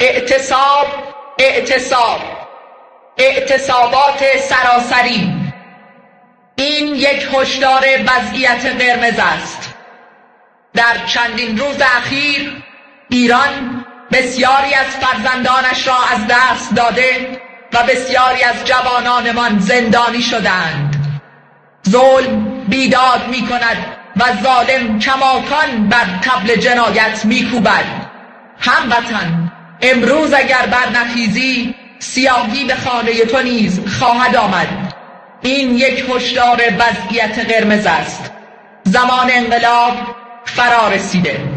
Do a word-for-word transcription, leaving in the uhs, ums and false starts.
اعتصاب، اعتصاب، اعتصابات سراسری، این یک هشدار وضعیت قرمز است. در چندین روز اخیر ایران بسیاری از فرزندانش را از دست داده و بسیاری از جوانانمان زندانی شدند. ظلم بیداد می کند و ظالم کماکان بر طبل جنایت می کوبد. هموطن، امروز اگر برنخیزی، سیاهی به خانه تو نیز خواهد آمد. این یک هشدار وضعیت قرمز است. زمان انقلاب فرا رسیده.